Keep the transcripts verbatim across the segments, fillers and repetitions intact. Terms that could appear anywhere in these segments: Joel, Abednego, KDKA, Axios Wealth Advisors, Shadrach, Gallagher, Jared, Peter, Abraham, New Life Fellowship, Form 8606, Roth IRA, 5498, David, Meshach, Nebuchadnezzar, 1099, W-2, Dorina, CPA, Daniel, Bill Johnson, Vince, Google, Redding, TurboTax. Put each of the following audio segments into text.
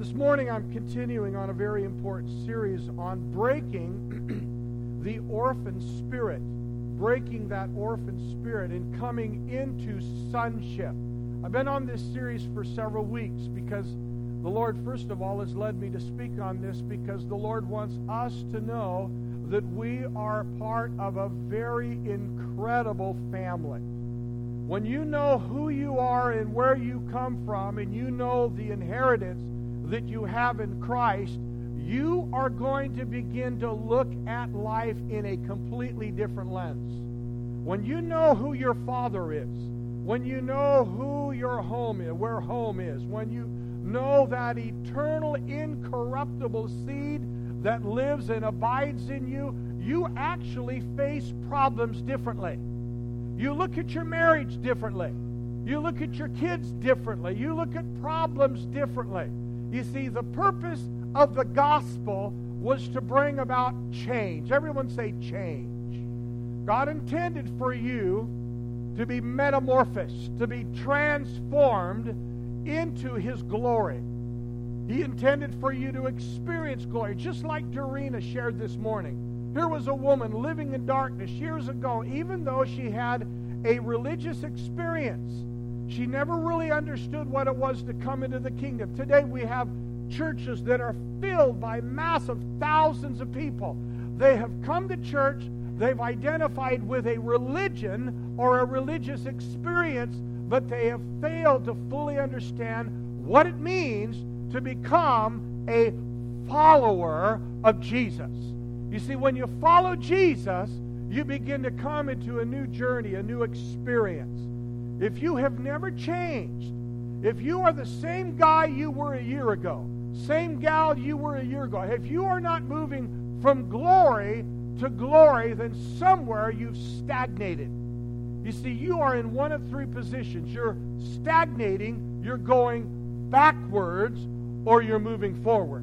This morning I'm continuing on a very important series on breaking the orphan spirit, breaking that orphan spirit and coming into sonship. I've been on this series for several weeks because the Lord, first of all, has led me to speak on this because the Lord wants us to know that we are part of a very incredible family. When you know who you are and where you come from and you know the inheritance that you have in Christ, you are going to begin to look at life in a completely different lens. When you know who your father is, when you know who your home is, where home is, when you know that eternal, incorruptible seed that lives and abides in you, you actually face problems differently. You look at your marriage differently. You look at your kids differently. You look at problems differently. You see, the purpose of the gospel was to bring about change. Everyone say change. God intended for you to be metamorphosed, to be transformed into His glory. He intended for you to experience glory, just like Dorina shared this morning. Here was a woman living in darkness years ago, even though she had a religious experience. She never really understood what it was to come into the kingdom. Today we have churches that are filled by massive thousands of people. They have come to church, they've identified with a religion or a religious experience, but they have failed to fully understand what it means to become a follower of Jesus. You see, when you follow Jesus, you begin to come into a new journey, a new experience. If you have never changed, if you are the same guy you were a year ago, same gal you were a year ago, if you are not moving from glory to glory, then somewhere you've stagnated. You see, you are in one of three positions. You're stagnating, you're going backwards, or you're moving forward.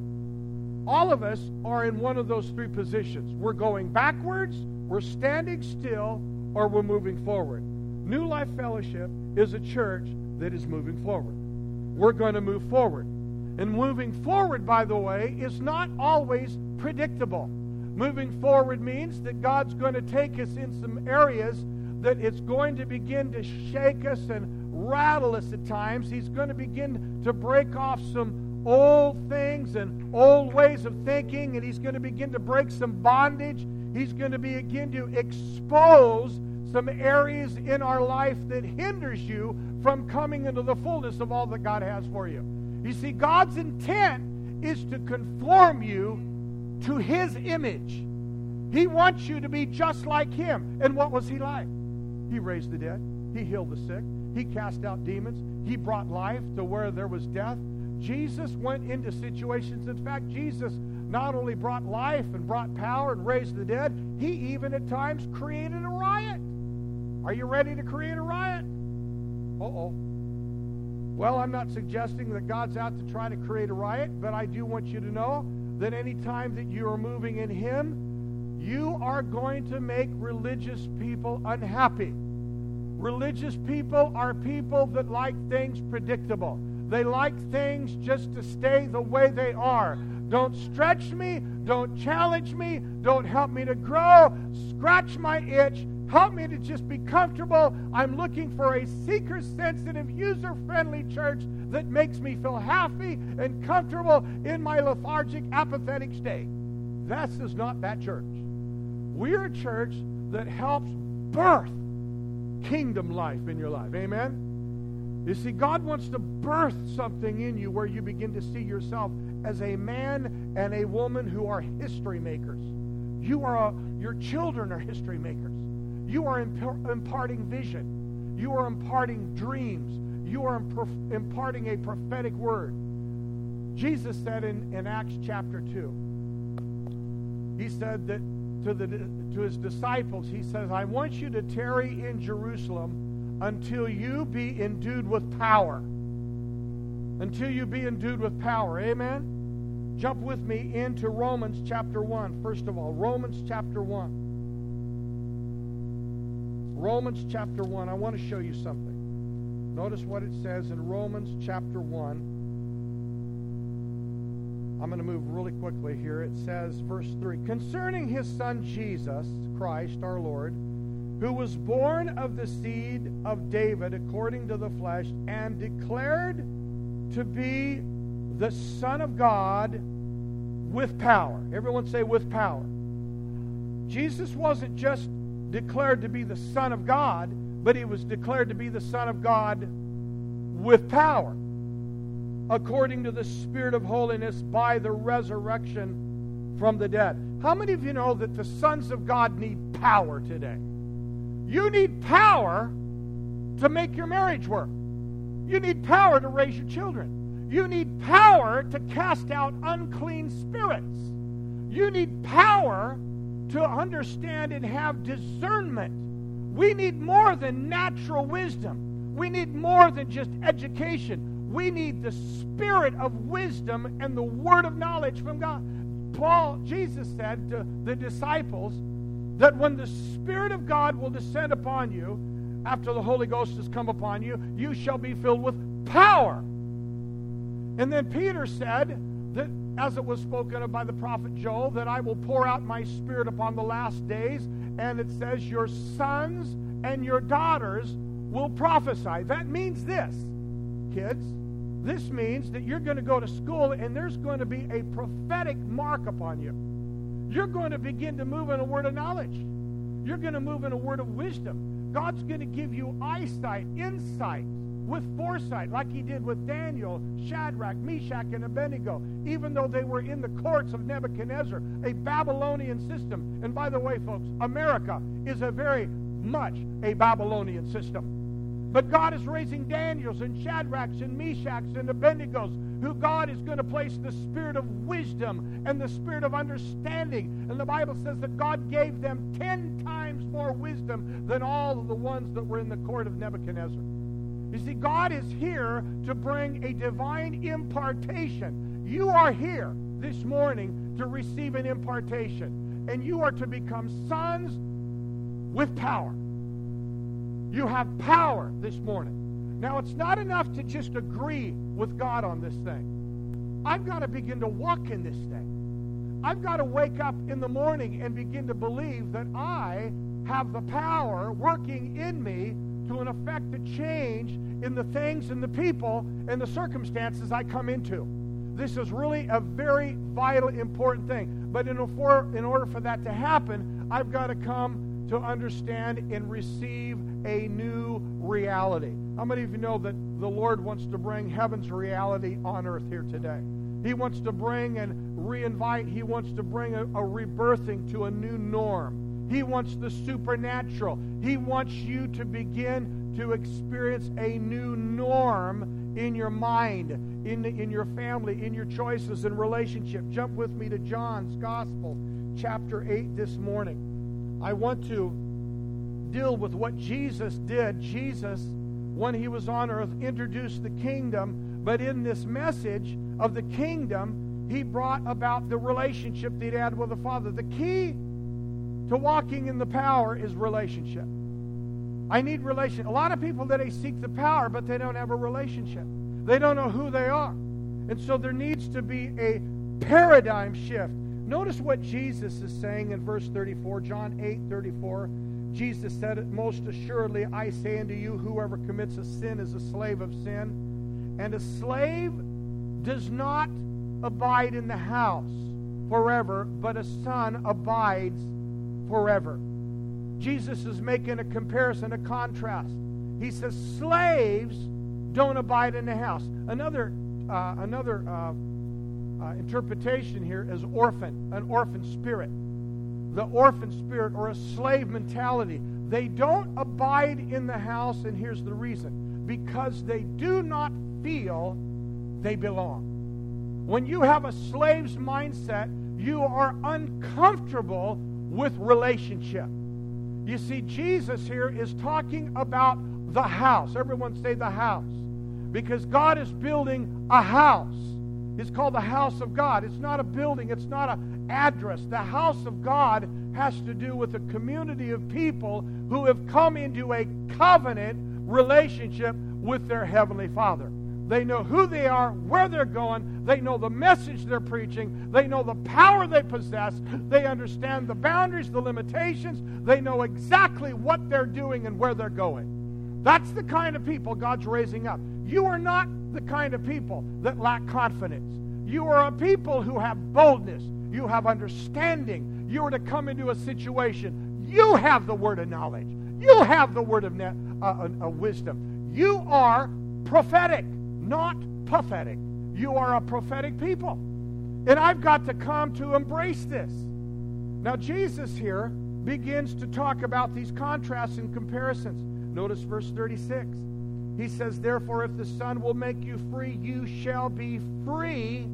All of us are in one of those three positions. We're going backwards, we're standing still, or we're moving forward. New Life Fellowship is a church that is moving forward. We're going to move forward. And moving forward, by the way, is not always predictable. Moving forward means that God's going to take us in some areas that it's going to begin to shake us and rattle us at times. He's going to begin to break off some old things and old ways of thinking, and He's going to begin to break some bondage. He's going to begin to expose some areas in our life that hinders you from coming into the fullness of all that God has for you. You see, God's intent is to conform you to His image. He wants you to be just like Him. And what was He like? He raised the dead. He healed the sick. He cast out demons. He brought life to where there was death. Jesus went into situations. In fact, Jesus not only brought life and brought power and raised the dead, He even at times created a riot. Are you ready to create a riot? Uh-oh. Well, I'm not suggesting that God's out to try to create a riot, but I do want you to know that any time that you are moving in Him, you are going to make religious people unhappy. Religious people are people that like things predictable. They like things just to stay the way they are. Don't stretch me. Don't challenge me. Don't help me to grow. Scratch my itch. Help me to just be comfortable. I'm looking for a seeker-sensitive, user-friendly church that makes me feel happy and comfortable in my lethargic, apathetic state. This is not that church. We're a church that helps birth kingdom life in your life. Amen? You see, God wants to birth something in you where you begin to see yourself as a man and a woman who are history makers. You are a, your children are history makers. You are imp- imparting vision. You are imparting dreams. You are imp- imparting a prophetic word. Jesus said in, in Acts chapter two, He said that to, the, to His disciples, He says, I want you to tarry in Jerusalem until you be endued with power. Until you be endued with power. Amen? Jump with me into Romans chapter one, first of all. Romans chapter one. Romans chapter one. I want to show you something. Notice what it says in Romans chapter one. I'm going to move really quickly here. It says, verse three, concerning his son Jesus Christ, our Lord, who was born of the seed of David according to the flesh, and declared to be the Son of God with power. Everyone say, with power. Jesus wasn't just declared to be the Son of God, but he was declared to be the Son of God with power, according to the Spirit of holiness, by the resurrection from the dead. How many of you know that the sons of God need power today? You need power to make your marriage work. You need power to raise your children. You need power to cast out unclean spirits. You need power to understand and have discernment. We need more than natural wisdom. We need more than just education. We need the spirit of wisdom and the word of knowledge from God. Paul, Jesus said to the disciples that when the Spirit of God will descend upon you, after the Holy Ghost has come upon you, you shall be filled with power. And then Peter said that, as it was spoken of by the prophet Joel, that I will pour out my Spirit upon the last days, and it says your sons and your daughters will prophesy. That means this, kids. This means that you're going to go to school and there's going to be a prophetic mark upon you. You're going to begin to move in a word of knowledge. You're going to move in a word of wisdom. God's going to give you eyesight, insight, with foresight, like he did with Daniel, Shadrach, Meshach, and Abednego, even though they were in the courts of Nebuchadnezzar, a Babylonian system. And by the way, folks, America is a very much a Babylonian system. But God is raising Daniels and Shadrachs and Meshachs and Abednegos, who God is going to place the spirit of wisdom and the spirit of understanding. And the Bible says that God gave them ten times more wisdom than all of the ones that were in the court of Nebuchadnezzar. You see, God is here to bring a divine impartation. You are here this morning to receive an impartation, and you are to become sons with power. You have power this morning. Now, it's not enough to just agree with God on this thing. I've got to begin to walk in this thing. I've got to wake up in the morning and begin to believe that I have the power working in me to an effect a change in the things and the people and the circumstances I come into. This is really a very vital, important thing. But in order for that to happen, I've got to come to understand and receive a new reality. How many of you know that the Lord wants to bring heaven's reality on earth here today? He wants to bring and reinvite. He wants to bring a, a rebirthing to a new norm. He wants the supernatural. He wants you to begin to experience a new norm in your mind, in, the, in your family, in your choices and relationship. Jump with me to John's Gospel, chapter eight this morning. I want to deal with what Jesus did. Jesus, when he was on earth, introduced the kingdom, but in this message of the kingdom, he brought about the relationship that he had with the Father. The key to walking in the power is relationship. I need relationship. A lot of people today seek the power, but they don't have a relationship. They don't know who they are. And so there needs to be a paradigm shift. Notice what Jesus is saying in verse thirty-four, John eight thirty-four. Jesus said it, most assuredly, I say unto you, whoever commits a sin is a slave of sin. And a slave does not abide in the house forever, but a son abides forever. Jesus is making a comparison, a contrast. He says, slaves don't abide in the house. Another, uh, another uh, uh, interpretation here is orphan, an orphan spirit. The orphan spirit or a slave mentality. They don't abide in the house, and here's the reason. Because they do not feel they belong. When you have a slave's mindset, you are uncomfortable with relationship. You see, Jesus here is talking about the house. Everyone say the house. Because God is building a house. It's called the house of God. It's not a building. It's not a address. The house of God has to do with a community of people who have come into a covenant relationship with their Heavenly Father. They know who they are, where they're going. They know the message they're preaching. They know the power they possess. They understand the boundaries, the limitations. They know exactly what they're doing and where they're going. That's the kind of people God's raising up. You are not the kind of people that lack confidence. You are a people who have boldness. You have understanding. You are to come into a situation. You have the word of knowledge. You have the word of net, uh, uh, wisdom. You are prophetic, not pathetic. You are a prophetic people. And I've got to come to embrace this. Now Jesus here begins to talk about these contrasts and comparisons. Notice verse thirty-six. He says, therefore, if the Son will make you free, you shall be free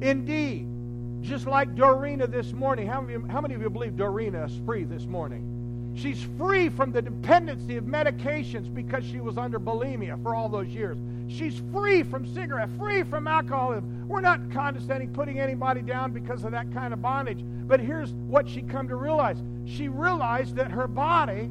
indeed. Just like Dorina this morning. How many, how many of you believe Dorina is free this morning? She's free from the dependency of medications because she was under bulimia for all those years. She's free from cigarettes, free from alcoholism. We're not condescending, putting anybody down because of that kind of bondage. But here's what she come to realize. She realized that her body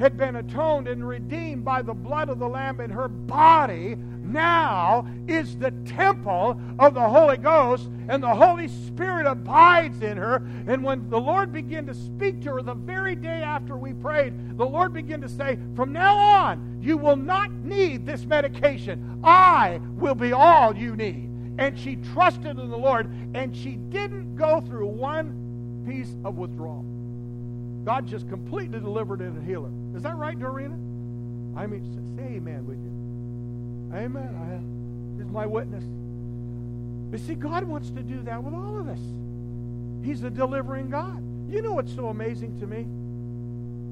had been atoned and redeemed by the blood of the Lamb, and her body now is the temple of the Holy Ghost, and the Holy Spirit abides in her. And when the Lord began to speak to her the very day after we prayed, the Lord began to say, from now on, you will not need this medication. I will be all you need. And she trusted in the Lord, and she didn't go through one piece of withdrawal. God just completely delivered and healed her. Is that right, Dorina? I mean, say amen with you. Amen. I am. This is my witness. But see, God wants to do that with all of us. He's a delivering God. You know what's so amazing to me?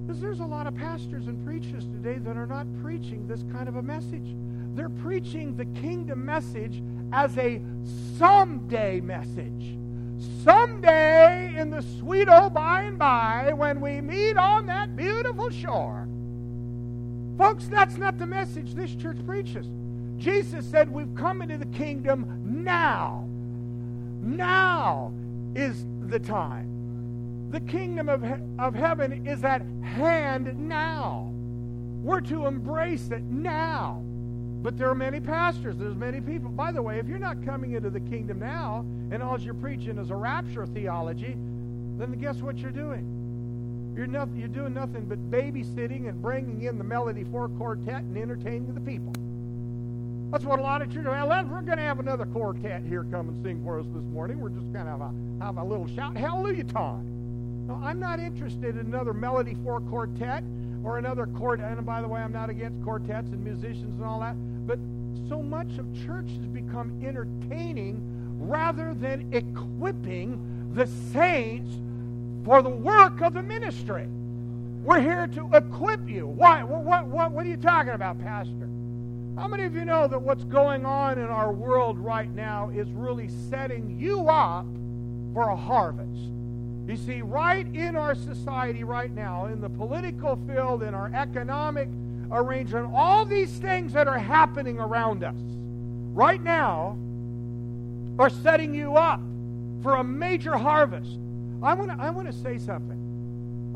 Because there's a lot of pastors and preachers today that are not preaching this kind of a message. They're preaching the kingdom message as a someday message. Someday in the sweet old by and by when we meet on that beautiful shore. Folks, that's not the message this church preaches. Jesus said we've come into the kingdom now. Now is the time. The kingdom of, he- of heaven is at hand now. We're to embrace it now. But there are many pastors, there's many people. By the way, if you're not coming into the kingdom now and all you're preaching is a rapture theology, then guess what you're doing? You're, not, you're doing nothing but babysitting and bringing in the Melody Four Quartet and entertaining the people. That's what a lot of churches are. We're going to have another quartet here come and sing for us this morning. We're just going to have a, have a little shout, hallelujah time. No, I'm not interested in another Melody Four Quartet or another quartet. And by the way, I'm not against quartets and musicians and all that. But so much of church has become entertaining rather than equipping the saints for the work of the ministry. We're here to equip you. Why? What, what, what, what are you talking about, Pastor? How many of you know that what's going on in our world right now is really setting you up for a harvest? You see, right in our society right now, in the political field, in our economic arrangement, all these things that are happening around us right now are setting you up for a major harvest. I want to I want to say something.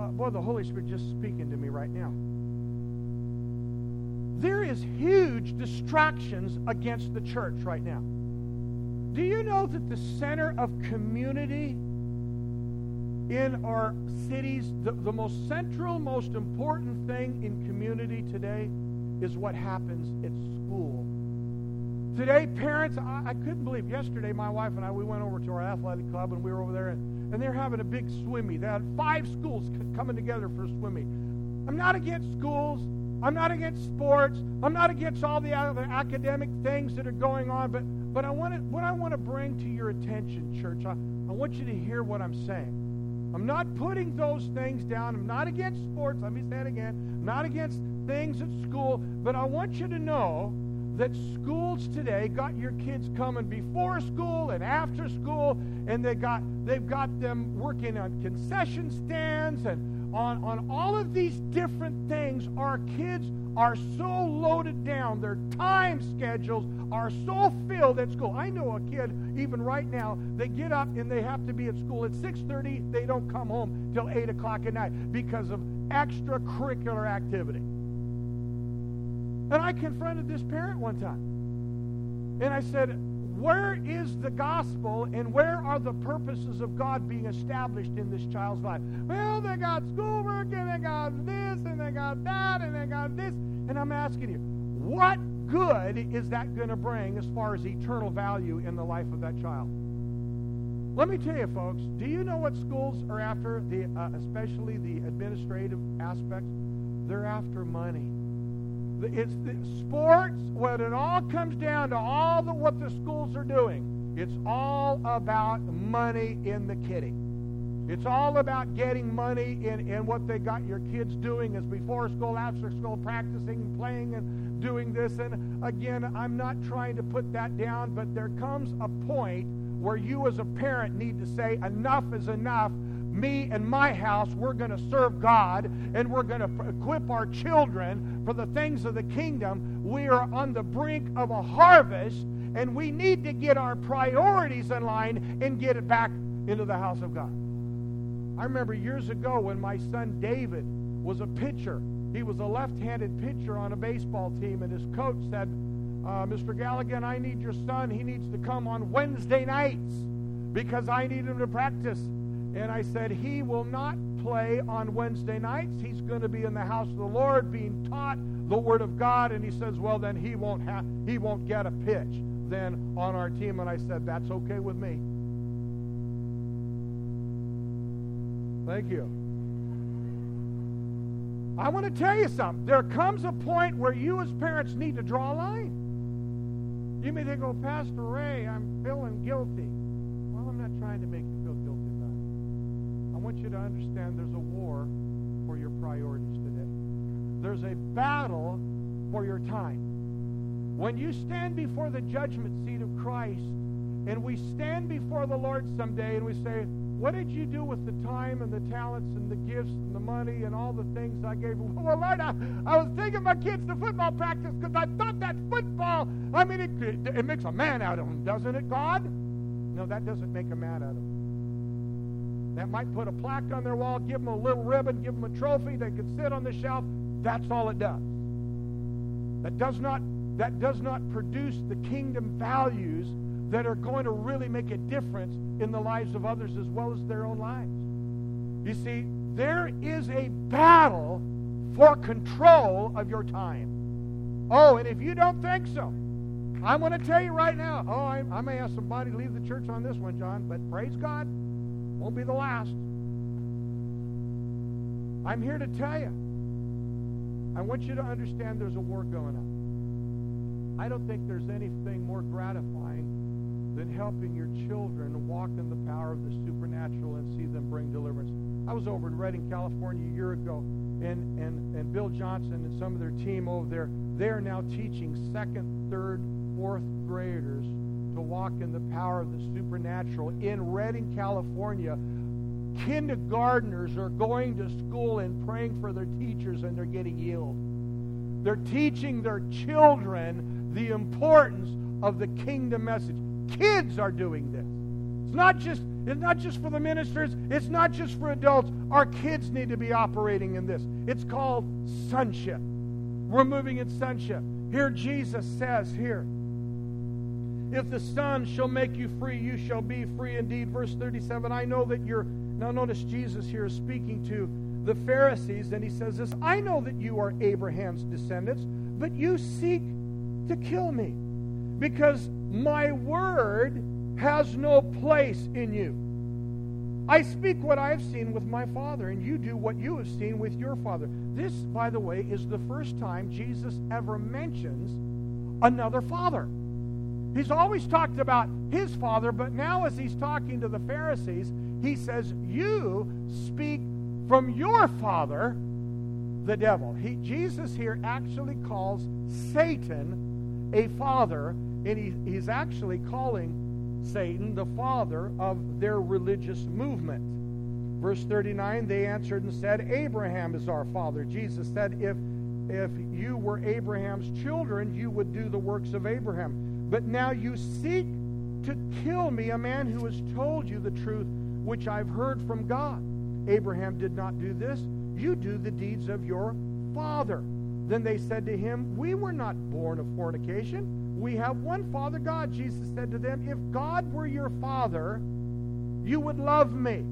Uh, boy, the Holy Spirit just speaking to me right now. There is huge distractions against the church right now. Do you know that the center of community in our cities, the, the most central, most important thing in community today is what happens at school? Today, parents, I, I couldn't believe, yesterday my wife and I, we went over to our athletic club and we were over there and And they're having a big swim meet. They had five schools coming together for a swim meet. I'm not against schools. I'm not against sports. I'm not against all the other academic things that are going on. But but I want to, what I want to bring to your attention, church, I, I want you to hear what I'm saying. I'm not putting those things down. I'm not against sports. Let me say it again. I'm not against things at school. But I want you to know that schools today got your kids coming before school and after school, and they got they've got them working on concession stands and on, on all of these different things. Our kids are so loaded down. Their time schedules are so filled at school. I know a kid, even right now, they get up and they have to be at school at six thirty. They don't come home till eight o'clock at night because of extracurricular activity. And I confronted this parent one time. And I said, Where is the gospel and where are the purposes of God being established in this child's life? Well, they got schoolwork and they got this and they got that and they got this. And I'm asking you, what good is that going to bring as far as eternal value in the life of that child? Let me tell you, folks, do you know what schools are after, the uh, especially the administrative aspects? They're after money. It's the sports, when it all comes down to all the, what the schools are doing, it's all about money in the kitty. It's all about getting money in, in what they got your kids doing is before school, after school, practicing, playing, and doing this. And again, I'm not trying to put that down, but there comes a point where you as a parent need to say enough is enough. Me and my house, we're going to serve God, and we're going to equip our children for the things of the kingdom. We are on the brink of a harvest, and we need to get our priorities in line and get it back into the house of God. I remember years ago when my son David was a pitcher. He was a left-handed pitcher on a baseball team, and his coach said, uh, Mister Gallagher, I need your son. He needs to come on Wednesday nights because I need him to practice. And I said, he will not play on Wednesday nights. He's going to be in the house of the Lord being taught the Word of God. And he says, well, then he won't have, he won't get a pitch then on our team. And I said, that's okay with me. Thank you. I want to tell you something. There comes a point where you as parents need to draw a line. You may think, oh, Pastor Ray, I'm feeling guilty. Well, I'm not trying to make you feel guilty. I want you to understand there's a war for your priorities today. There's a battle for your time. When you stand before the judgment seat of Christ, and we stand before the Lord someday, and we say, what did you do with the time and the talents and the gifts and the money and all the things I gave you? Well, Lord, I, I was taking my kids to football practice because I thought that football, I mean, it, it makes a man out of him, doesn't it, God? No, that doesn't make a man out of him. That might put a plaque on their wall, give them a little ribbon, give them a trophy. They can sit on the shelf. That's all it does. That does not, that does not produce the kingdom values that are going to really make a difference in the lives of others as well as their own lives. You see, there is a battle for control of your time. Oh, and if you don't think so, I'm going to tell you right now, oh, I, I may have somebody leave the church on this one, John, but praise God, won't be the last. I'm here to tell you. I want you to understand there's a war going on. I don't think there's anything more gratifying than helping your children walk in the power of the supernatural and see them bring deliverance. I was over in Redding, California a year ago, and, and, and Bill Johnson and some of their team over there, they are now teaching second, third, fourth graders to walk in the power of the supernatural. In Redding, California, kindergartners are going to school and praying for their teachers, and they're getting healed. They're teaching their children the importance of the kingdom message. Kids are doing this. It's not just, it's not just for the ministers. It's not just for adults. Our kids need to be operating in this. It's called sonship. We're moving in sonship. Here Jesus says, here, if the Son shall make you free, you shall be free indeed. Verse thirty-seven, I know that you're... Now notice Jesus here is speaking to the Pharisees, and he says this, I know that you are Abraham's descendants, but you seek to kill me, because my word has no place in you. I speak what I have seen with my Father, and you do what you have seen with your father. This, by the way, is the first time Jesus ever mentions another father. He's always talked about his father, but now as he's talking to the Pharisees, he says, you speak from your father, the devil. He, Jesus here actually calls Satan a father, and he, he's actually calling Satan the father of their religious movement. Verse thirty-nine, they answered and said, Abraham is our father. Jesus said, if, if you were Abraham's children, you would do the works of Abraham. But now you seek to kill me, a man who has told you the truth, which I've heard from God. Abraham did not do this. You do the deeds of your father. Then they said to him, we were not born of fornication. We have one Father God, Jesus said to them. If God were your Father, you would love me.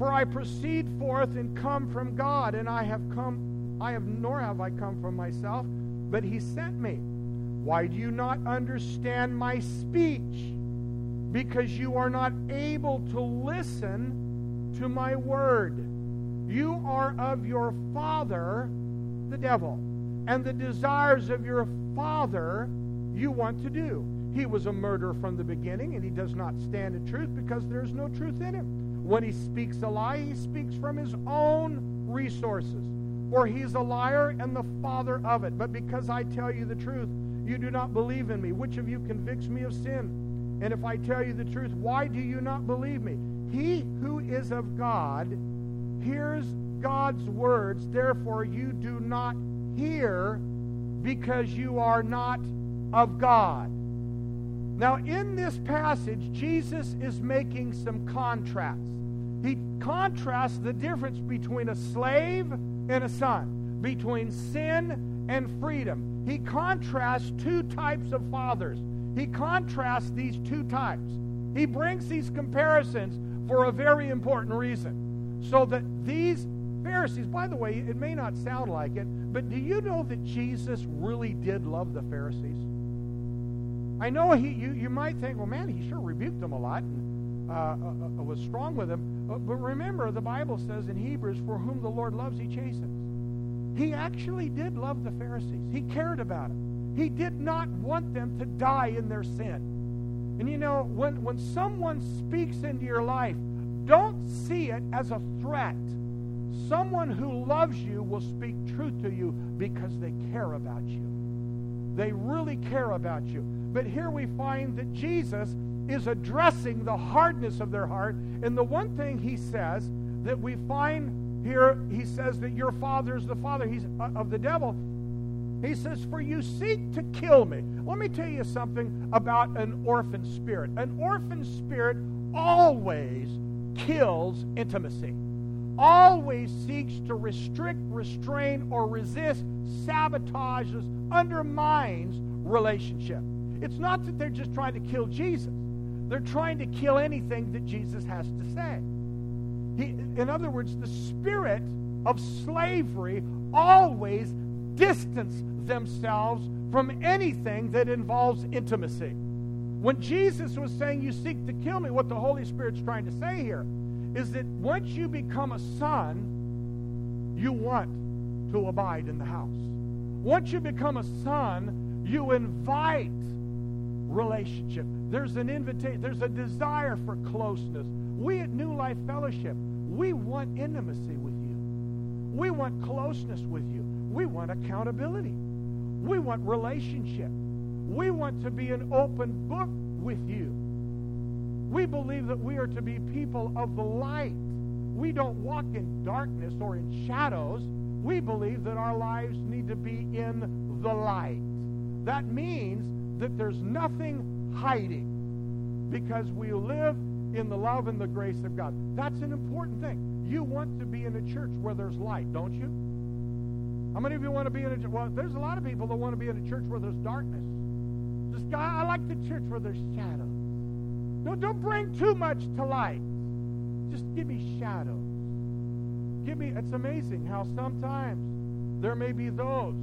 For I proceed forth and come from God, and I have come, I have nor have I come from myself, but he sent me. Why do you not understand my speech? Because you are not able to listen to my word. You are of your father, the devil, and the desires of your father you want to do. He was a murderer from the beginning, and he does not stand in truth because there is no truth in him. When he speaks a lie, he speaks from his own resources, for he's a liar and the father of it. But because I tell you the truth, you do not believe in me. Which of you convicts me of sin? And if I tell you the truth, why do you not believe me? He who is of God hears God's words. Therefore you do not hear because you are not of God. Now in this passage, Jesus is making some contrasts. He contrasts the difference between a slave and a son, between sin and freedom. He contrasts two types of fathers. He contrasts these two types. He brings these comparisons for a very important reason. So that these Pharisees, by the way, it may not sound like it, but do you know that Jesus really did love the Pharisees? I know he, you, you might think, well, man, he sure rebuked them a lot and uh, uh, was strong with them. But remember, the Bible says in Hebrews, for whom the Lord loves, he chastens. He actually did love the Pharisees. He cared about them. He did not want them to die in their sin. And you know, when, when someone speaks into your life, don't see it as a threat. Someone who loves you will speak truth to you because they care about you. They really care about you. But here we find that Jesus is addressing the hardness of their heart. And the one thing he says that we find here, he says that your father is the father he's of the devil. He says, for you seek to kill me. Let me tell you something about an orphan spirit. An orphan spirit always kills intimacy, always seeks to restrict, restrain, or resist, sabotages, undermines relationship. It's not that they're just trying to kill Jesus. They're trying to kill anything that Jesus has to say. He, in other words, the spirit of slavery always distance themselves from anything that involves intimacy. When Jesus was saying, you seek to kill me, what the Holy Spirit's trying to say here is that once you become a son, you want to abide in the house. Once you become a son, you invite relationship. There's an invitation. There's a desire for closeness. We at New Life Fellowship, we want intimacy with you. We want closeness with you. We want accountability. We want relationship. We want to be an open book with you. We believe that we are to be people of the light. We don't walk in darkness or in shadows. We believe that our lives need to be in the light. That means that there's nothing hiding because we live in the love and the grace of God. That's an important thing. You want to be in a church where there's light, don't you? How many of you want to be in a church? Well, there's a lot of people that want to be in a church where there's darkness. This guy, I like the church where there's shadows. No, don't bring too much to light. Just give me shadows. Give me, it's amazing how sometimes there may be those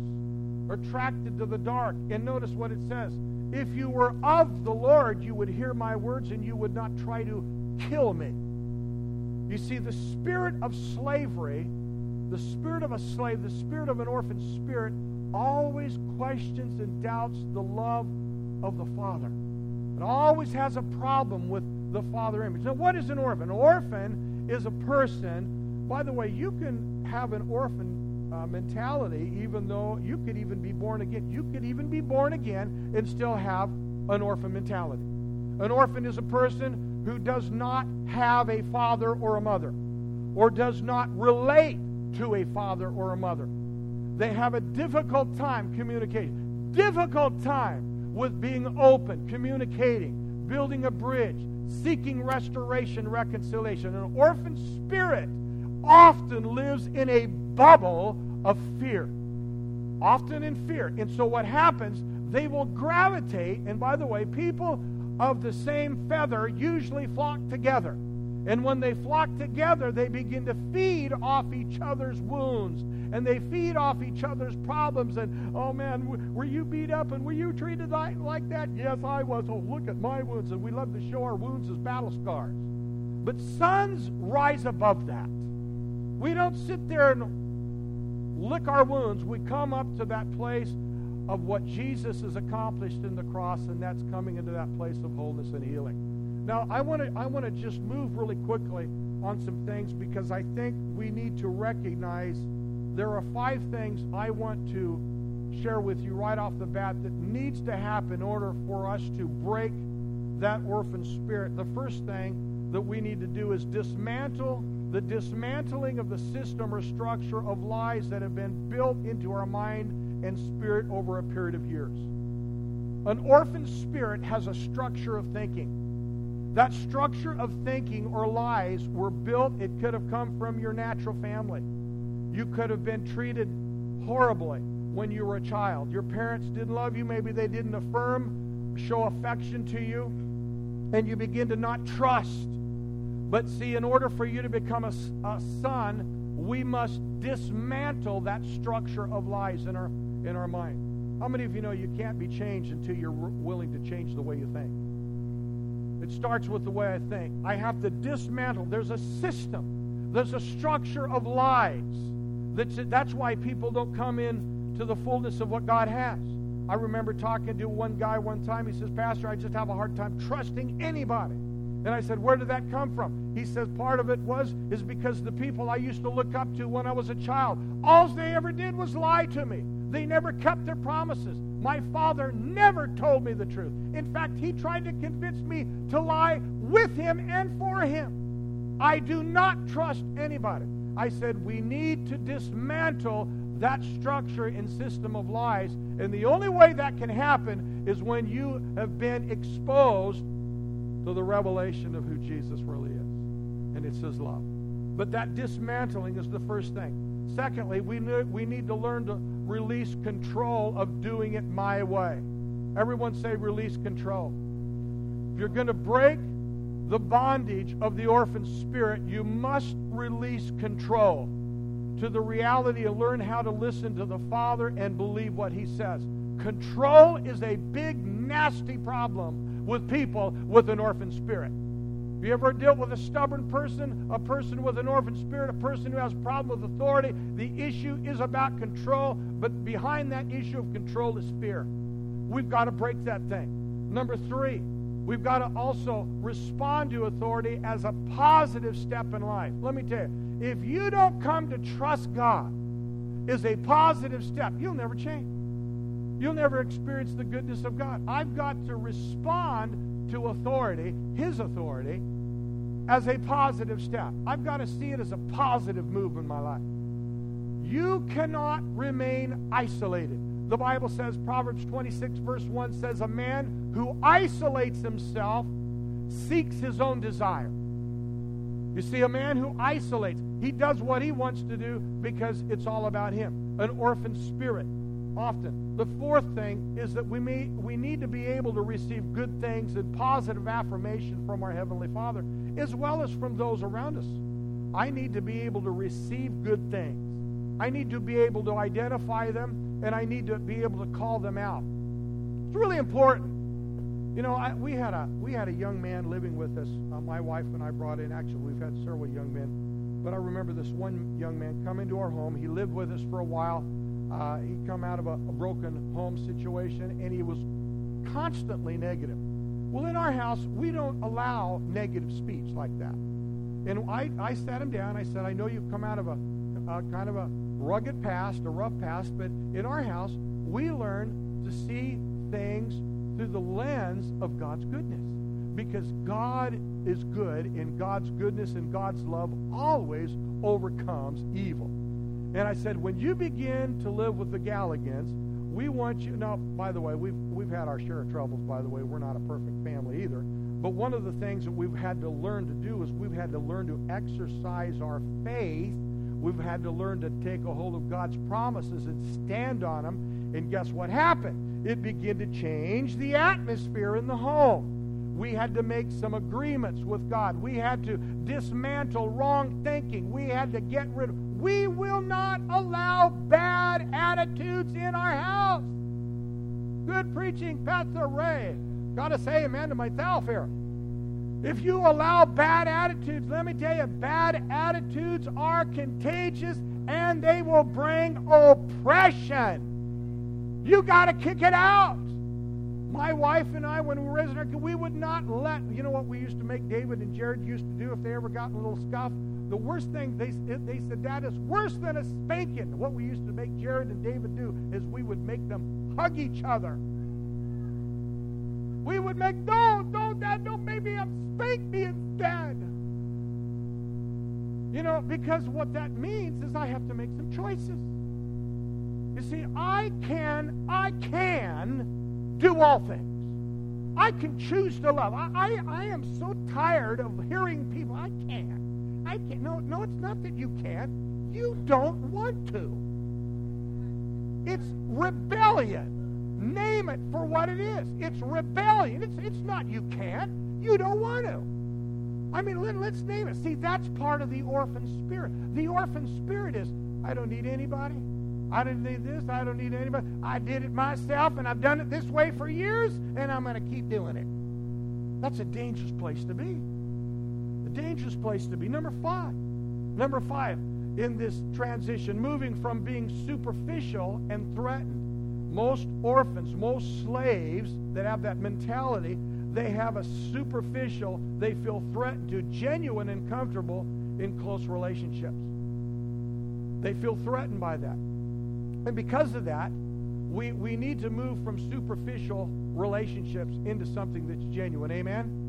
attracted to the dark. And notice what it says. If you were of the Lord, you would hear my words and you would not try to kill me. You see, the spirit of slavery, the spirit of a slave, the spirit of an orphan spirit always questions and doubts the love of the Father. It always has a problem with the Father image. Now, what is an orphan? An orphan is a person, by the way, you can have an orphan uh, mentality even though you could even be born again. You could even be born again and still have an orphan mentality. An orphan is a person who does not have a father or a mother or does not relate to a father or a mother. They have a difficult time communicating, difficult time with being open, communicating, building a bridge, seeking restoration, reconciliation. An orphan spirit often lives in a bubble of fear, often in fear. And so what happens, they will gravitate. And by the way, people of the same feather usually flock together. And when they flock together, they begin to feed off each other's wounds. And they feed off each other's problems. And, oh man, were you beat up? And were you treated like that? Yes, I was. Oh, look at my wounds. And we love to show our wounds as battle scars. But sons rise above that. We don't sit there and lick our wounds. We come up to that place of what Jesus has accomplished in the cross, and that's coming into that place of wholeness and healing. Now, I want to I want to just move really quickly on some things, because I think we need to recognize there are five things I want to share with you right off the bat that needs to happen in order for us to break that orphan spirit. The first thing that we need to do is dismantle the dismantling of the system or structure of lies that have been built into our mind and spirit over a period of years. An orphan spirit has a structure of thinking. That structure of thinking or lies were built. It could have come from your natural family. You could have been treated horribly when you were a child. Your parents didn't love you. Maybe they didn't affirm, show affection to you. And you begin to not trust. But see, in order for you to become a, a son, we must dismantle that structure of lies in our in our mind. How many of you know you can't be changed until you're willing to change the way you think? It starts with the way I think. I have to dismantle. There's a system. There's a structure of lies. That's, that's why people don't come in to the fullness of what God has. I remember talking to one guy one time. He says, Pastor, I just have a hard time trusting anybody. And I said, where did that come from? He says, part of it was, is because the people I used to look up to when I was a child, all they ever did was lie to me. They never kept their promises. My father never told me the truth. In fact, he tried to convince me to lie with him and for him. I do not trust anybody. I said, we need to dismantle that structure and system of lies. And the only way that can happen is when you have been exposed to the revelation of who Jesus really is. And it's his love. But that dismantling is the first thing. Secondly, we we need to learn to release control of doing it my way. Everyone say, release control. If you're going to break the bondage of the orphan spirit, you must release control to the reality and learn how to listen to the Father and believe what he says. Control is a big, nasty problem with people with an orphan spirit. Have you ever dealt with a stubborn person, a person with an orphan spirit, a person who has a problem with authority? The issue is about control, but behind that issue of control is fear. We've got to break that thing. Number three, we've got to also respond to authority as a positive step in life. Let me tell you, if you don't come to trust God as a positive step, you'll never change. You'll never experience the goodness of God. I've got to respond to authority, his authority, as a positive step. I've got to see it as a positive move in my life. You cannot remain isolated. The Bible says, Proverbs twenty-six verse one says, a man who isolates himself seeks his own desire. You see, a man who isolates, he does what he wants to do because it's all about him. An orphan spirit. Often. The fourth thing is that we may, we need to be able to receive good things and positive affirmation from our Heavenly Father, as well as from those around us. I need to be able to receive good things. I need to be able to identify them, and I need to be able to call them out. It's really important. You know, I, we had a we had a young man living with us. Uh, my wife and I brought in. Actually, we've had several young men, but I remember this one young man come into our home. He lived with us for a while. Uh, he'd come out of a, a broken home situation, and he was constantly negative. Well, in our house, we don't allow negative speech like that. And I, I sat him down. I said, I know you've come out of a, a kind of a rugged past, a rough past, but in our house, we learn to see things through the lens of God's goodness, because God is good, and God's goodness and God's love always overcomes evil. And I said, when you begin to live with the Gallaghers, we want you... Now, by the way, we've we've had our share of troubles, by the way. We're not a perfect family either. But one of the things that we've had to learn to do is we've had to learn to exercise our faith. We've had to learn to take a hold of God's promises and stand on them. And guess what happened? it began to change the atmosphere in the home. We had to make some agreements with God. We had to dismantle wrong thinking. We had to get rid of... We will not allow bad attitudes in our house. Good preaching, Pastor Ray. Got to say amen to myself here. If you allow bad attitudes, let me tell you, bad attitudes are contagious and they will bring oppression. You got to kick it out. My wife and I, when we were resurrected, we would not let, you know what we used to make David and Jared used to do if they ever got in a little scuff? The worst thing, they, they said, that is worse than a spanking. What we used to make Jared and David do is we would make them hug each other. We would make, no, don't, Dad, don't make me up, spank me instead. You know, because what that means is I have to make some choices. You see, I can, I can do all things. I can choose to love. I, I, I am so tired of hearing people, I can't. I can't. No, no, it's not that you can't. You don't want to. It's rebellion. Name it for what it is. It's rebellion. It's, it's not you can't. You don't want to. I mean, let, let's name it. See, that's part of the orphan spirit. The orphan spirit is, I don't need anybody. I don't need this. I don't need anybody. I did it myself, and I've done it this way for years, and I'm going to keep doing it. That's a dangerous place to be. Dangerous place to be. Number five. Number five in this transition, moving from being superficial and threatened. Most orphans, most slaves that have that mentality, they have a superficial, they feel threatened to genuine and comfortable in close relationships. They feel threatened by that. And because of that, we, we need to move from superficial relationships into something that's genuine. Amen?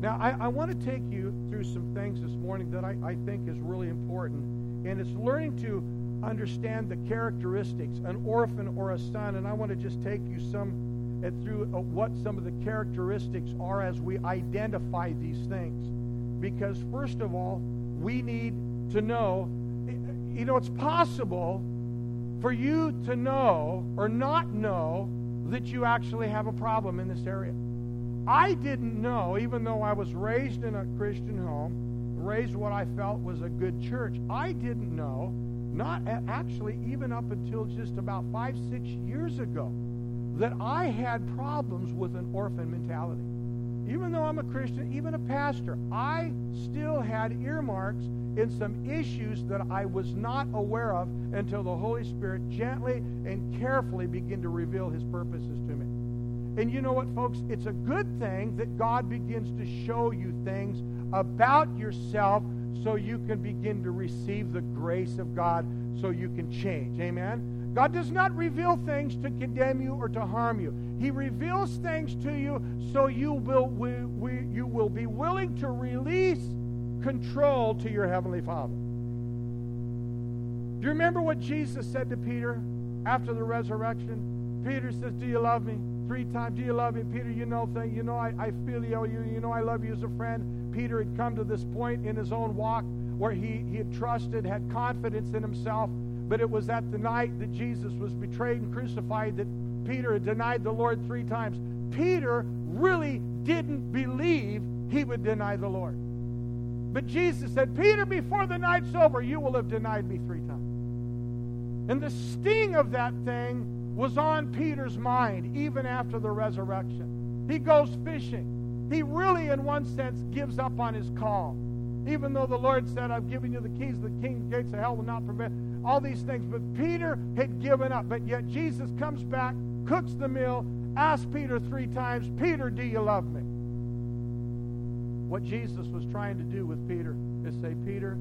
Now, I, I want to take you through some things this morning that I, I think is really important, and it's learning to understand the characteristics, an orphan or a son, and I want to just take you some uh, through uh, what some of the characteristics are as we identify these things. Because, first of all, we need to know, you know, it's possible for you to know or not know that you actually have a problem in this area. I didn't know, even though I was raised in a Christian home, raised what I felt was a good church, I didn't know, not actually even up until just about five, six years ago, that I had problems with an orphan mentality. Even though I'm a Christian, even a pastor, I still had earmarks in some issues that I was not aware of until the Holy Spirit gently and carefully began to reveal His purposes to me. And you know what, folks? It's a good thing that God begins to show you things about yourself so you can begin to receive the grace of God so you can change. Amen? God does not reveal things to condemn you or to harm you. He reveals things to you so you will, we, we, you will be willing to release control to your Heavenly Father. Do you remember what Jesus said to Peter after the resurrection? Peter says, do you love me? Three times, do you love me, Peter? You know, thing. You know, I, I feel you. You, you know, I love you as a friend. Peter had come to this point in his own walk where he, he had trusted, had confidence in himself. But it was at the night that Jesus was betrayed and crucified that Peter had denied the Lord three times. Peter really didn't believe he would deny the Lord. But Jesus said, Peter, before the night's over, you will have denied me three times. And the sting of that thing was on Peter's mind even after the resurrection. He goes fishing. He really, in one sense, gives up on his call. Even though the Lord said, I've given you the keys of the kingdom, gates of hell will not prevail. All these things. But Peter had given up. But yet Jesus comes back, cooks the meal, asks Peter three times, Peter, do you love me? What Jesus was trying to do with Peter is say, Peter,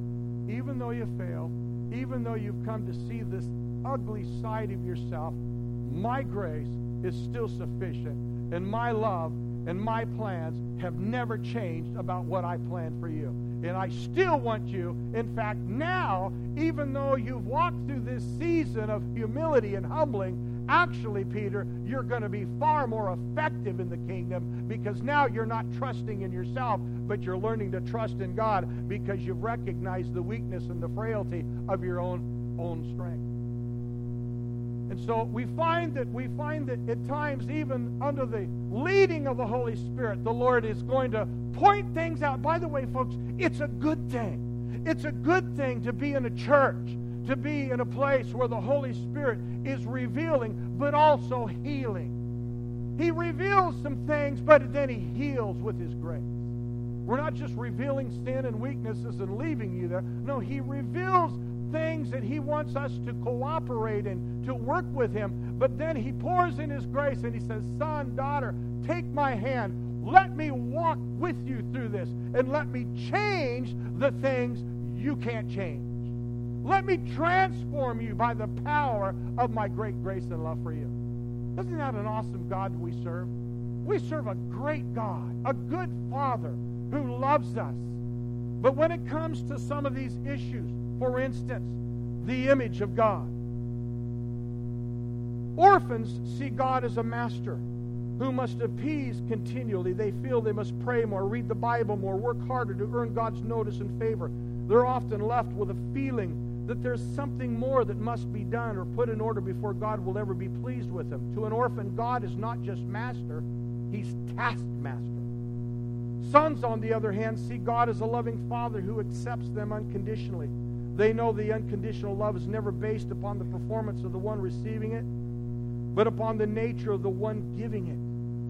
even though you fail, even though you've come to see this ugly side of yourself, my grace is still sufficient, and my love and my plans have never changed about what I planned for you. And I still want you. In fact, now, even though you've walked through this season of humility and humbling, actually, Peter, you're going to be far more effective in the kingdom because now you're not trusting in yourself, but you're learning to trust in God because you've recognized the weakness and the frailty of your own, own strength. And so we find that we find that at times, even under the leading of the Holy Spirit, the Lord is going to point things out. By the way, folks, it's a good thing. It's a good thing to be in a church, to be in a place where the Holy Spirit is revealing, but also healing. He reveals some things, but then he heals with his grace. We're not just revealing sin and weaknesses and leaving you there. No, he reveals things that he wants us to cooperate in, to work with him. But then he pours in his grace and he says, son, daughter, take my hand. Let me walk with you through this. And let me change the things you can't change. Let me transform you by the power of my great grace and love for you. Isn't that an awesome God we serve? We serve a great God, a good Father who loves us. But when it comes to some of these issues, for instance, the image of God, orphans see God as a master who must appease continually. They feel they must pray more, read the Bible more, work harder to earn God's notice and favor. They're often left with a feeling that there's something more that must be done or put in order before God will ever be pleased with them. To an orphan, God is not just master, he's taskmaster. Sons, on the other hand, see God as a loving father who accepts them unconditionally. They know the unconditional love is never based upon the performance of the one receiving it, but upon the nature of the one giving it.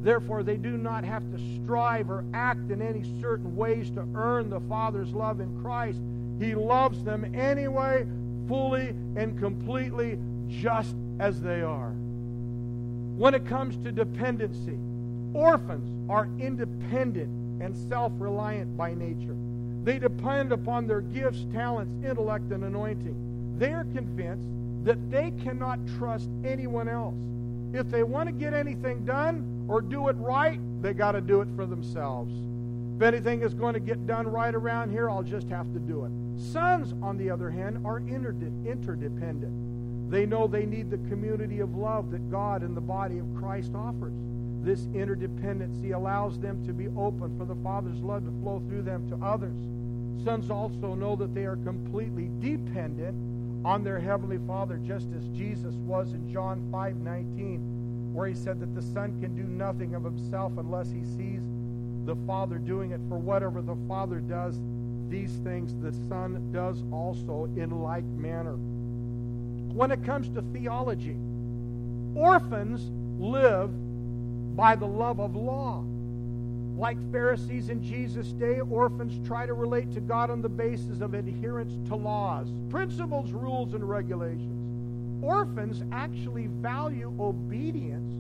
Therefore, they do not have to strive or act in any certain ways to earn the Father's love in Christ. He loves them anyway, fully and completely, just as they are. When it comes to dependency, orphans are independent and self-reliant by nature. They depend upon their gifts, talents, intellect, and anointing. They are convinced that they cannot trust anyone else. If they want to get anything done or do it right, they got to do it for themselves. If anything is going to get done right around here, I'll just have to do it. Sons, on the other hand, are interdependent. They know they need the community of love that God and the body of Christ offers. This interdependency allows them to be open for the Father's love to flow through them to others. Sons also know that they are completely dependent on their Heavenly Father, just as Jesus was in John five nineteen, where he said that the Son can do nothing of himself unless he sees the Father doing it. For whatever the Father does, these things the Son does also in like manner. When it comes to theology, orphans live by the love of law. Like Pharisees in Jesus' day, orphans try to relate to God on the basis of adherence to laws, principles, rules, and regulations. Orphans actually value obedience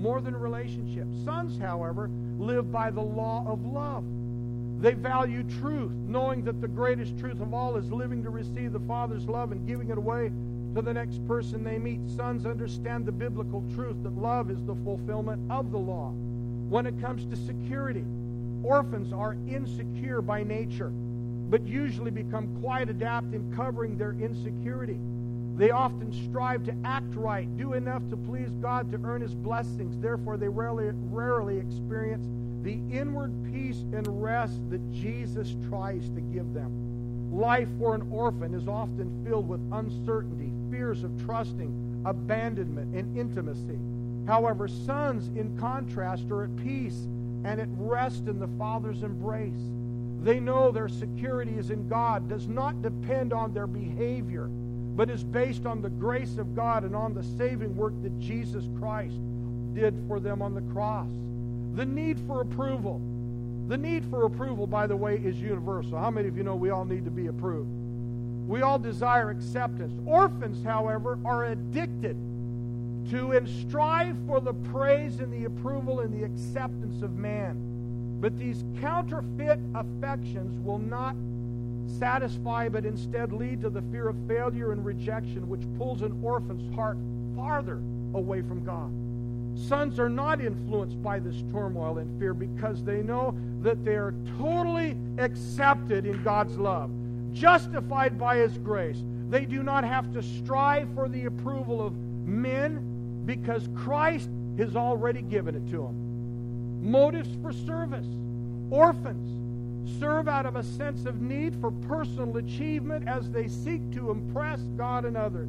more than relationships. Sons, however, live by the law of love. They value truth, knowing that the greatest truth of all is living to receive the Father's love and giving it away to the next person they meet. Sons understand the biblical truth that love is the fulfillment of the law. When it comes to security, orphans are insecure by nature, but usually become quite adept in covering their insecurity. They often strive to act right, do enough to please God to earn his blessings. Therefore, they rarely, rarely experience the inward peace and rest that Jesus tries to give them. Life for an orphan is often filled with uncertainty, fears of trusting, abandonment, and intimacy. However, sons, in contrast, are at peace and at rest in the Father's embrace. They know their security is in God, does not depend on their behavior, but is based on the grace of God and on the saving work that Jesus Christ did for them on the cross. The need for approval. The need for approval, by the way, is universal. How many of you know we all need to be approved? We all desire acceptance. Orphans, however, are addicted to and strive for the praise and the approval and the acceptance of man. But these counterfeit affections will not satisfy, but instead lead to the fear of failure and rejection, which pulls an orphan's heart farther away from God. Sons are not influenced by this turmoil and fear because they know that they are totally accepted in God's love, justified by his grace. They do not have to strive for the approval of men because Christ has already given it to them. Motives for service. Orphans serve out of a sense of need for personal achievement as they seek to impress God and others.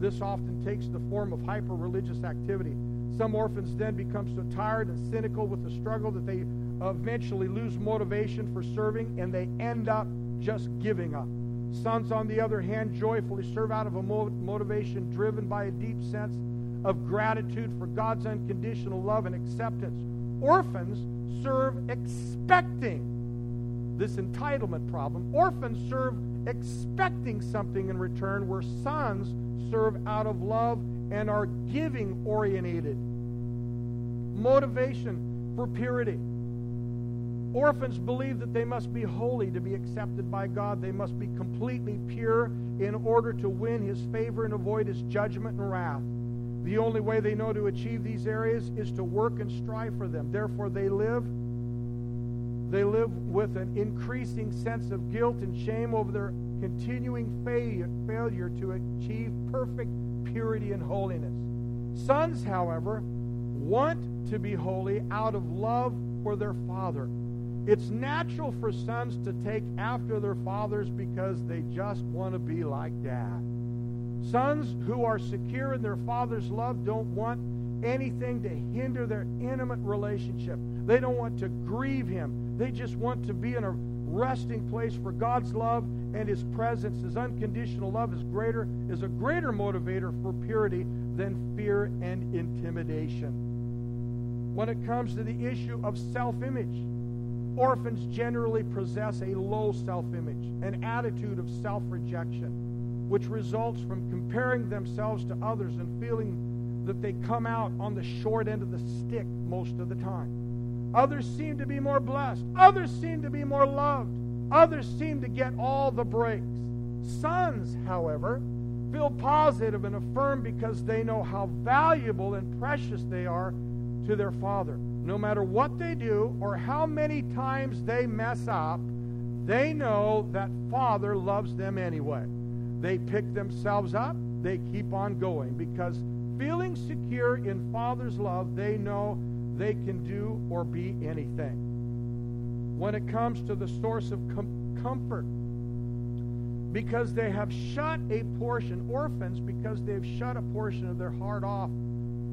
This often takes the form of hyper-religious activity. Some orphans then become so tired and cynical with the struggle that they eventually lose motivation for serving, and they end up just giving up. Sons, on the other hand, joyfully serve out of a motivation driven by a deep sense of gratitude for God's unconditional love and acceptance. Orphans serve expecting this entitlement problem. Orphans serve expecting something in return, where sons serve out of love and are giving oriented. Motivation for purity. Orphans believe that they must be holy to be accepted by God. They must be completely pure in order to win His favor and avoid His judgment and wrath. The only way they know to achieve these areas is to work and strive for them. Therefore, they live, they live with an increasing sense of guilt and shame over their continuing failure to achieve perfect purity and holiness. Sons, however, want to be holy out of love for their father. It's natural for sons to take after their fathers because they just want to be like dad. Sons who are secure in their father's love don't want anything to hinder their intimate relationship. They don't want to grieve him. They just want to be in a resting place for God's love and His presence. His unconditional love is greater, is a greater motivator for purity than fear and intimidation. When it comes to the issue of self-image, orphans generally possess a low self-image, an attitude of self-rejection, which results from comparing themselves to others and feeling that they come out on the short end of the stick most of the time. Others seem to be more blessed. Others seem to be more loved. Others seem to get all the breaks. Sons, however, feel positive and affirmed because they know how valuable and precious they are to their father. No matter what they do or how many times they mess up, they know that Father loves them anyway. They pick themselves up. They keep on going because feeling secure in Father's love, they know they can do or be anything. When it comes to the source of com- comfort, because they have shut a portion, orphans, because they've shut a portion of their heart off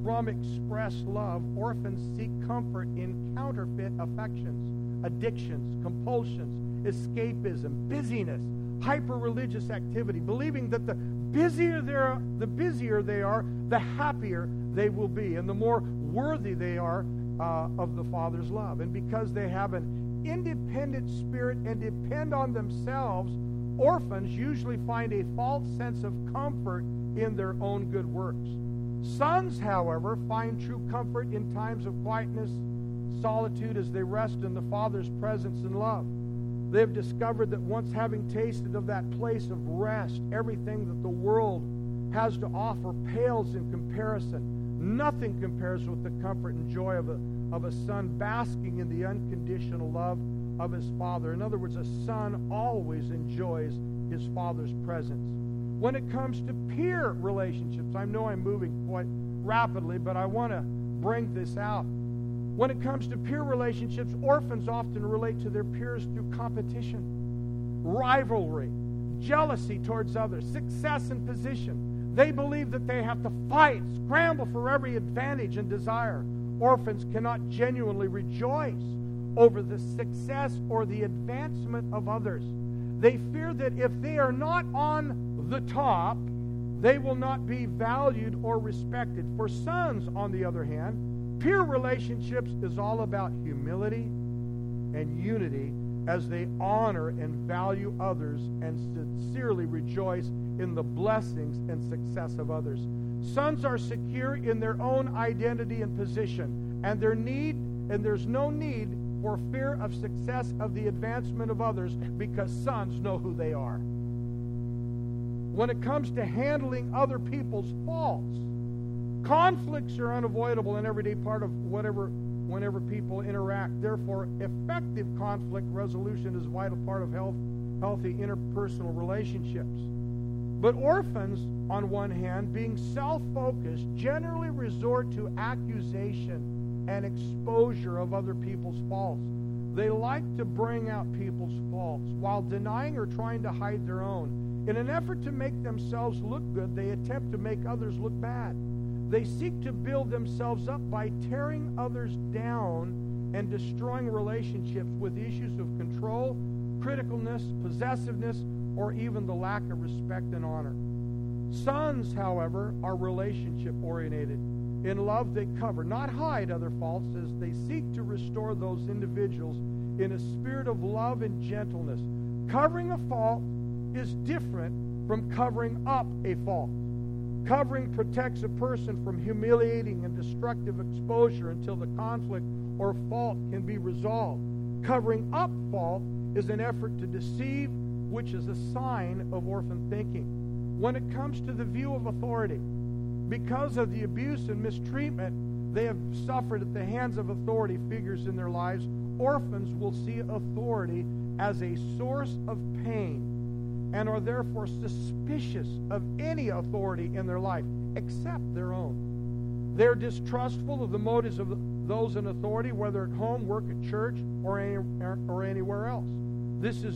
from express love, orphans seek comfort in counterfeit affections, addictions, compulsions, escapism, busyness, hyper-religious activity, believing that the busier they're, the busier they are, the happier they will be, and the more worthy they are uh, of the Father's love. And because they have an independent spirit and depend on themselves, orphans usually find a false sense of comfort in their own good works. Sons, however, find true comfort in times of quietness, solitude, as they rest in the Father's presence and love. They have discovered that once having tasted of that place of rest, everything that the world has to offer pales in comparison. Nothing compares with the comfort and joy of a, of a son basking in the unconditional love of his father. In other words, a son always enjoys his father's presence. When it comes to peer relationships, I know I'm moving quite rapidly, but I want to bring this out. When it comes to peer relationships, orphans often relate to their peers through competition, rivalry, jealousy towards others, success and position. They believe that they have to fight, scramble for every advantage and desire. Orphans cannot genuinely rejoice over the success or the advancement of others. They fear that if they are not on the top, they will not be valued or respected. For sons, on the other hand, peer relationships is all about humility and unity as they honor and value others and sincerely rejoice in the blessings and success of others. Sons are secure in their own identity and position, and their need, and there's no need for fear of success of the advancement of others because sons know who they are. When it comes to handling other people's faults, conflicts are unavoidable in everyday part of whatever, whenever people interact. Therefore, effective conflict resolution is a vital part of health, healthy interpersonal relationships. But orphans, on one hand, being self-focused, generally resort to accusation and exposure of other people's faults. They like to bring out people's faults while denying or trying to hide their own. In an effort to make themselves look good, they attempt to make others look bad. They seek to build themselves up by tearing others down and destroying relationships with issues of control, criticalness, possessiveness, or even the lack of respect and honor. Sons, however, are relationship-oriented. In love, they cover, not hide, other faults as they seek to restore those individuals in a spirit of love and gentleness. Covering a fault is different from covering up a fault. Covering protects a person from humiliating and destructive exposure until the conflict or fault can be resolved. Covering up fault is an effort to deceive, which is a sign of orphan thinking. When it comes to the view of authority, because of the abuse and mistreatment they have suffered at the hands of authority figures in their lives, orphans will see authority as a source of pain and are therefore suspicious of any authority in their life except their own. They're distrustful of the motives of those in authority, whether at home, work, at church, or, any, or anywhere else. This is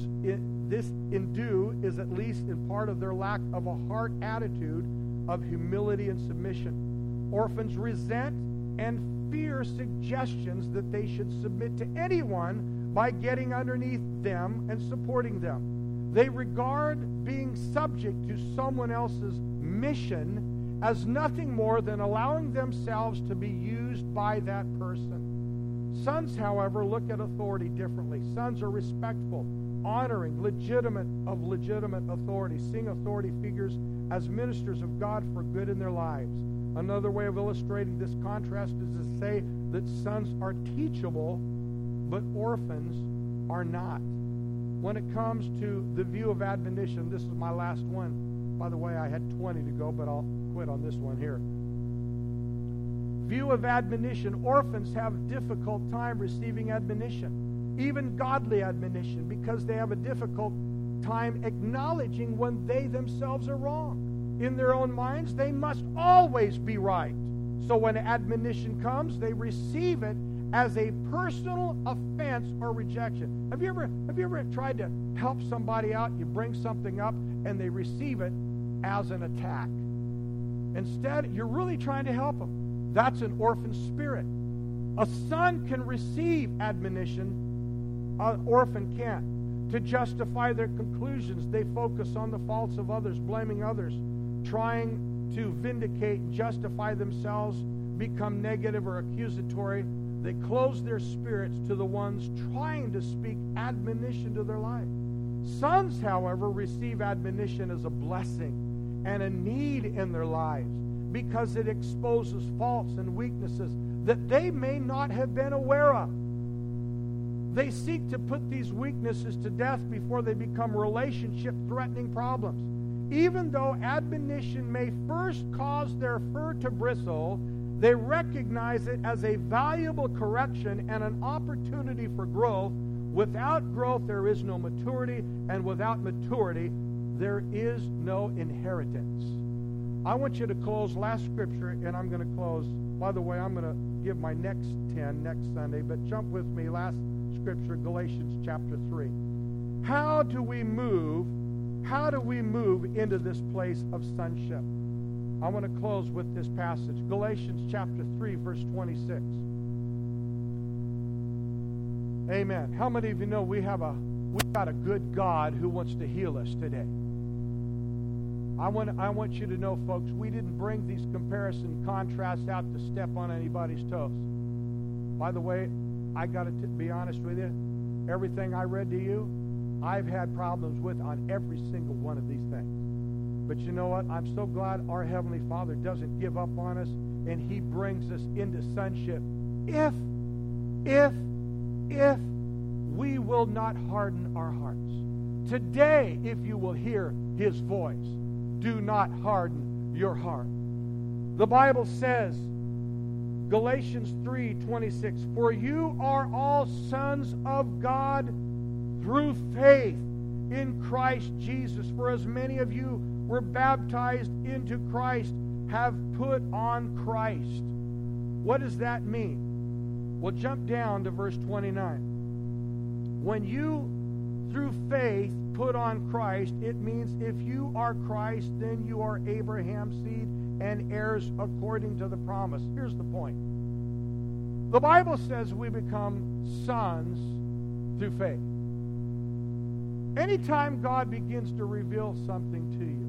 this in due is at least in part of their lack of a heart attitude of humility and submission. Orphans resent and fear suggestions that they should submit to anyone by getting underneath them and supporting them. They regard being subject to someone else's mission as nothing more than allowing themselves to be used by that person. Sons, however, look at authority differently. Sons are respectful, honoring, legitimate of legitimate authority, seeing authority figures as ministers of God for good in their lives. Another way of illustrating this contrast is to say that sons are teachable, but orphans are not. When it comes to the view of admonition, this is my last one. By the way, I had twenty to go, but I'll quit on this one here. View of admonition, orphans have a difficult time receiving admonition, even godly admonition, because they have a difficult time acknowledging when they themselves are wrong. In their own minds, they must always be right. So when admonition comes, they receive it as a personal offense or rejection. Have you ever have you ever tried to help somebody out? You bring something up and they receive it as an attack. Instead, you're really trying to help them. That's an orphan spirit. A son can receive admonition, an orphan can't. To justify their conclusions, they focus on the faults of others, blaming others, trying to vindicate and justify themselves, become negative or accusatory. They close their spirits to the ones trying to speak admonition to their life. Sons, however, receive admonition as a blessing and a need in their lives because it exposes faults and weaknesses that they may not have been aware of. They seek to put these weaknesses to death before they become relationship-threatening problems. Even though admonition may first cause their fur to bristle, they recognize it as a valuable correction and an opportunity for growth. Without growth, there is no maturity, and without maturity, there is no inheritance. I want you to close last scripture, and I'm going to close. By the way, I'm going to give my next ten next Sunday, but jump with me last scripture, Galatians chapter three. How do we move? How do we move into this place of sonship? I want to close with this passage. Galatians chapter three, verse twenty-six. Amen. How many of you know we have a we've got a good God who wants to heal us today? I want I want you to know, folks, we didn't bring these comparison contrasts out to step on anybody's toes. By the way, I got to be honest with you, everything I read to you, I've had problems with on every single one of these things. But you know what? I'm so glad our Heavenly Father doesn't give up on us, and He brings us into sonship if, if, if we will not harden our hearts. Today, if you will hear His voice, do not harden your heart. The Bible says, Galatians three twenty-six, for you are all sons of God through faith in Christ Jesus. For as many of you were baptized into Christ, have put on Christ. What does that mean? Well, jump down to verse twenty-nine. When you, through faith, put on Christ, it means if you are Christ, then you are Abraham's seed and heirs according to the promise. Here's the point. The Bible says we become sons through faith. Anytime God begins to reveal something to you,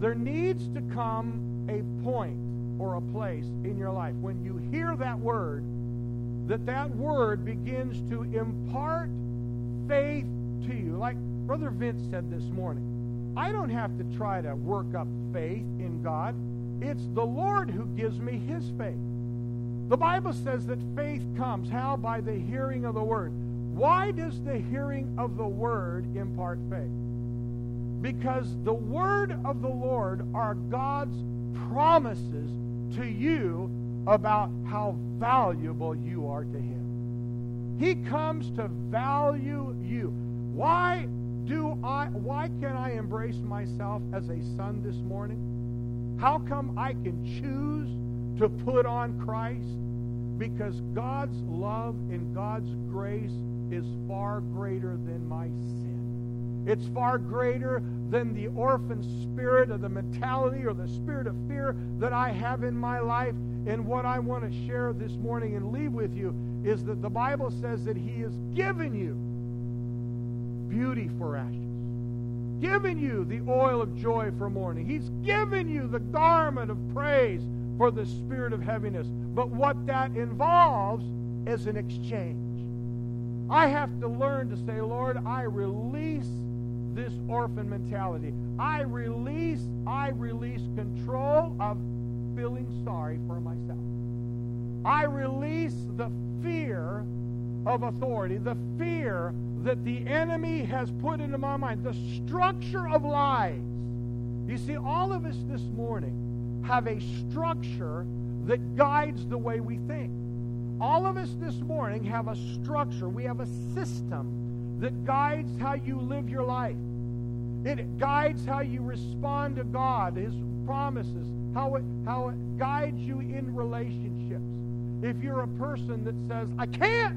there needs to come a point or a place in your life when you hear that word, that that word begins to impart faith to you. Like Brother Vince said this morning, I don't have to try to work up faith in God. It's the Lord who gives me his faith. The Bible says that faith comes, how? By the hearing of the word. Why does the hearing of the word impart faith? Because the word of the Lord are God's promises to you about how valuable you are to him. He comes to value you. Why do I, why can I embrace myself as a son this morning? How come I can choose to put on Christ? Because God's love and God's grace is far greater than my sin. It's far greater than the orphan spirit of the mentality or the spirit of fear that I have in my life. And what I want to share this morning and leave with you is that the Bible says that he has given you beauty for ashes, given you the oil of joy for mourning. He's given you the garment of praise for the spirit of heaviness. But what that involves is an exchange. I have to learn to say, Lord, I release this orphan mentality. I release, I release control of feeling sorry for myself. I release the fear of authority, the fear that the enemy has put into my mind, the structure of lies. You see, all of us this morning have a structure that guides the way we think. All of us this morning have a structure. We have a system that guides how you live your life. It guides how you respond to God, his promises, how it, how it guides you in relationships. If you're a person that says, I can't,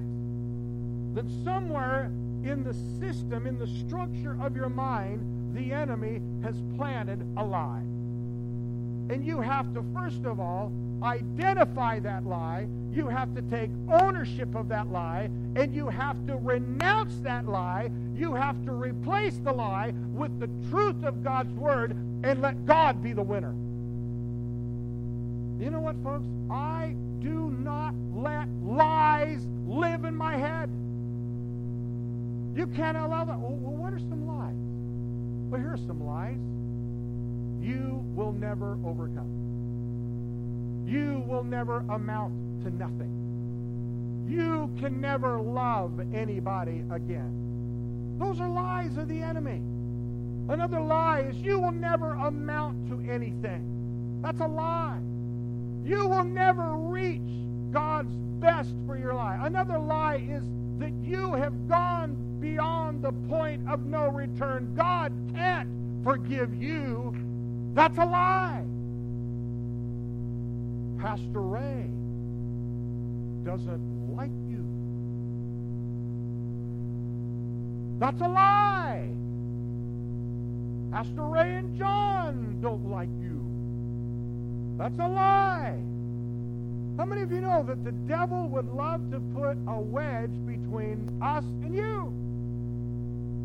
then somewhere in the system, in the structure of your mind, the enemy has planted a lie. And you have to, first of all, identify that lie. You have to take ownership of that lie, and you have to renounce that lie. You have to replace the lie with the truth of God's word and let God be the winner. You know what, folks? I do not let lies live in my head. You can't allow that. Well, what are some lies? Well, here are some lies. You will never overcome. You will never amount to nothing. You can never love anybody again. Those are lies of the enemy. Another lie is you will never amount to anything. That's a lie. You will never reach God's best for your life. Another lie is that you have gone beyond the point of no return. God can't forgive you. That's a lie. Pastor Ray doesn't like you. That's a lie. Pastor Ray and John don't like you. That's a lie. How many of you know that the devil would love to put a wedge between us and you?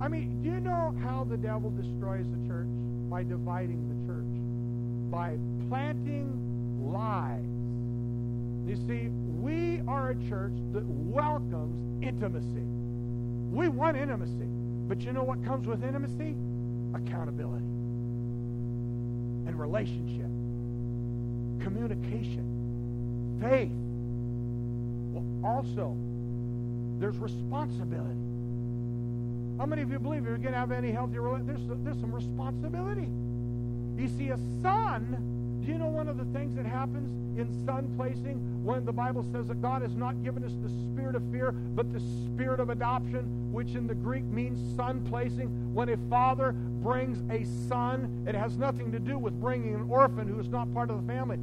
I mean, do you know how the devil destroys the church? By dividing the church. By planting lies. You see, we are a church that welcomes intimacy. We want intimacy. But you know what comes with intimacy? Accountability. And relationship. Communication, faith. Well, also, there's responsibility. How many of you believe you're going to have any healthy relationship? There's, there's some responsibility. You see, a son, do you know one of the things that happens in son placing when the Bible says that God has not given us the spirit of fear, but the spirit of adoption, which in the Greek means son placing? When a father brings a son, it has nothing to do with bringing an orphan who is not part of the family.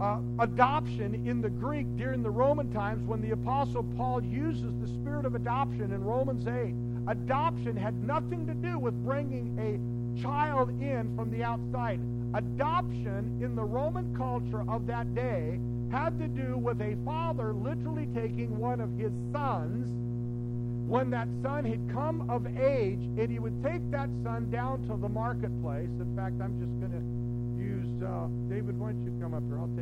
uh, adoption in the Greek during the Roman times when the Apostle Paul uses the spirit of adoption in Romans eight. Adoption had nothing to do with bringing a child in from the outside. Adoption in the Roman culture of that day had to do with a father literally taking one of his sons when that son had come of age, and he would take that son down to the marketplace. In fact, I'm just going to use, uh, David, why don't you come up here? I'll take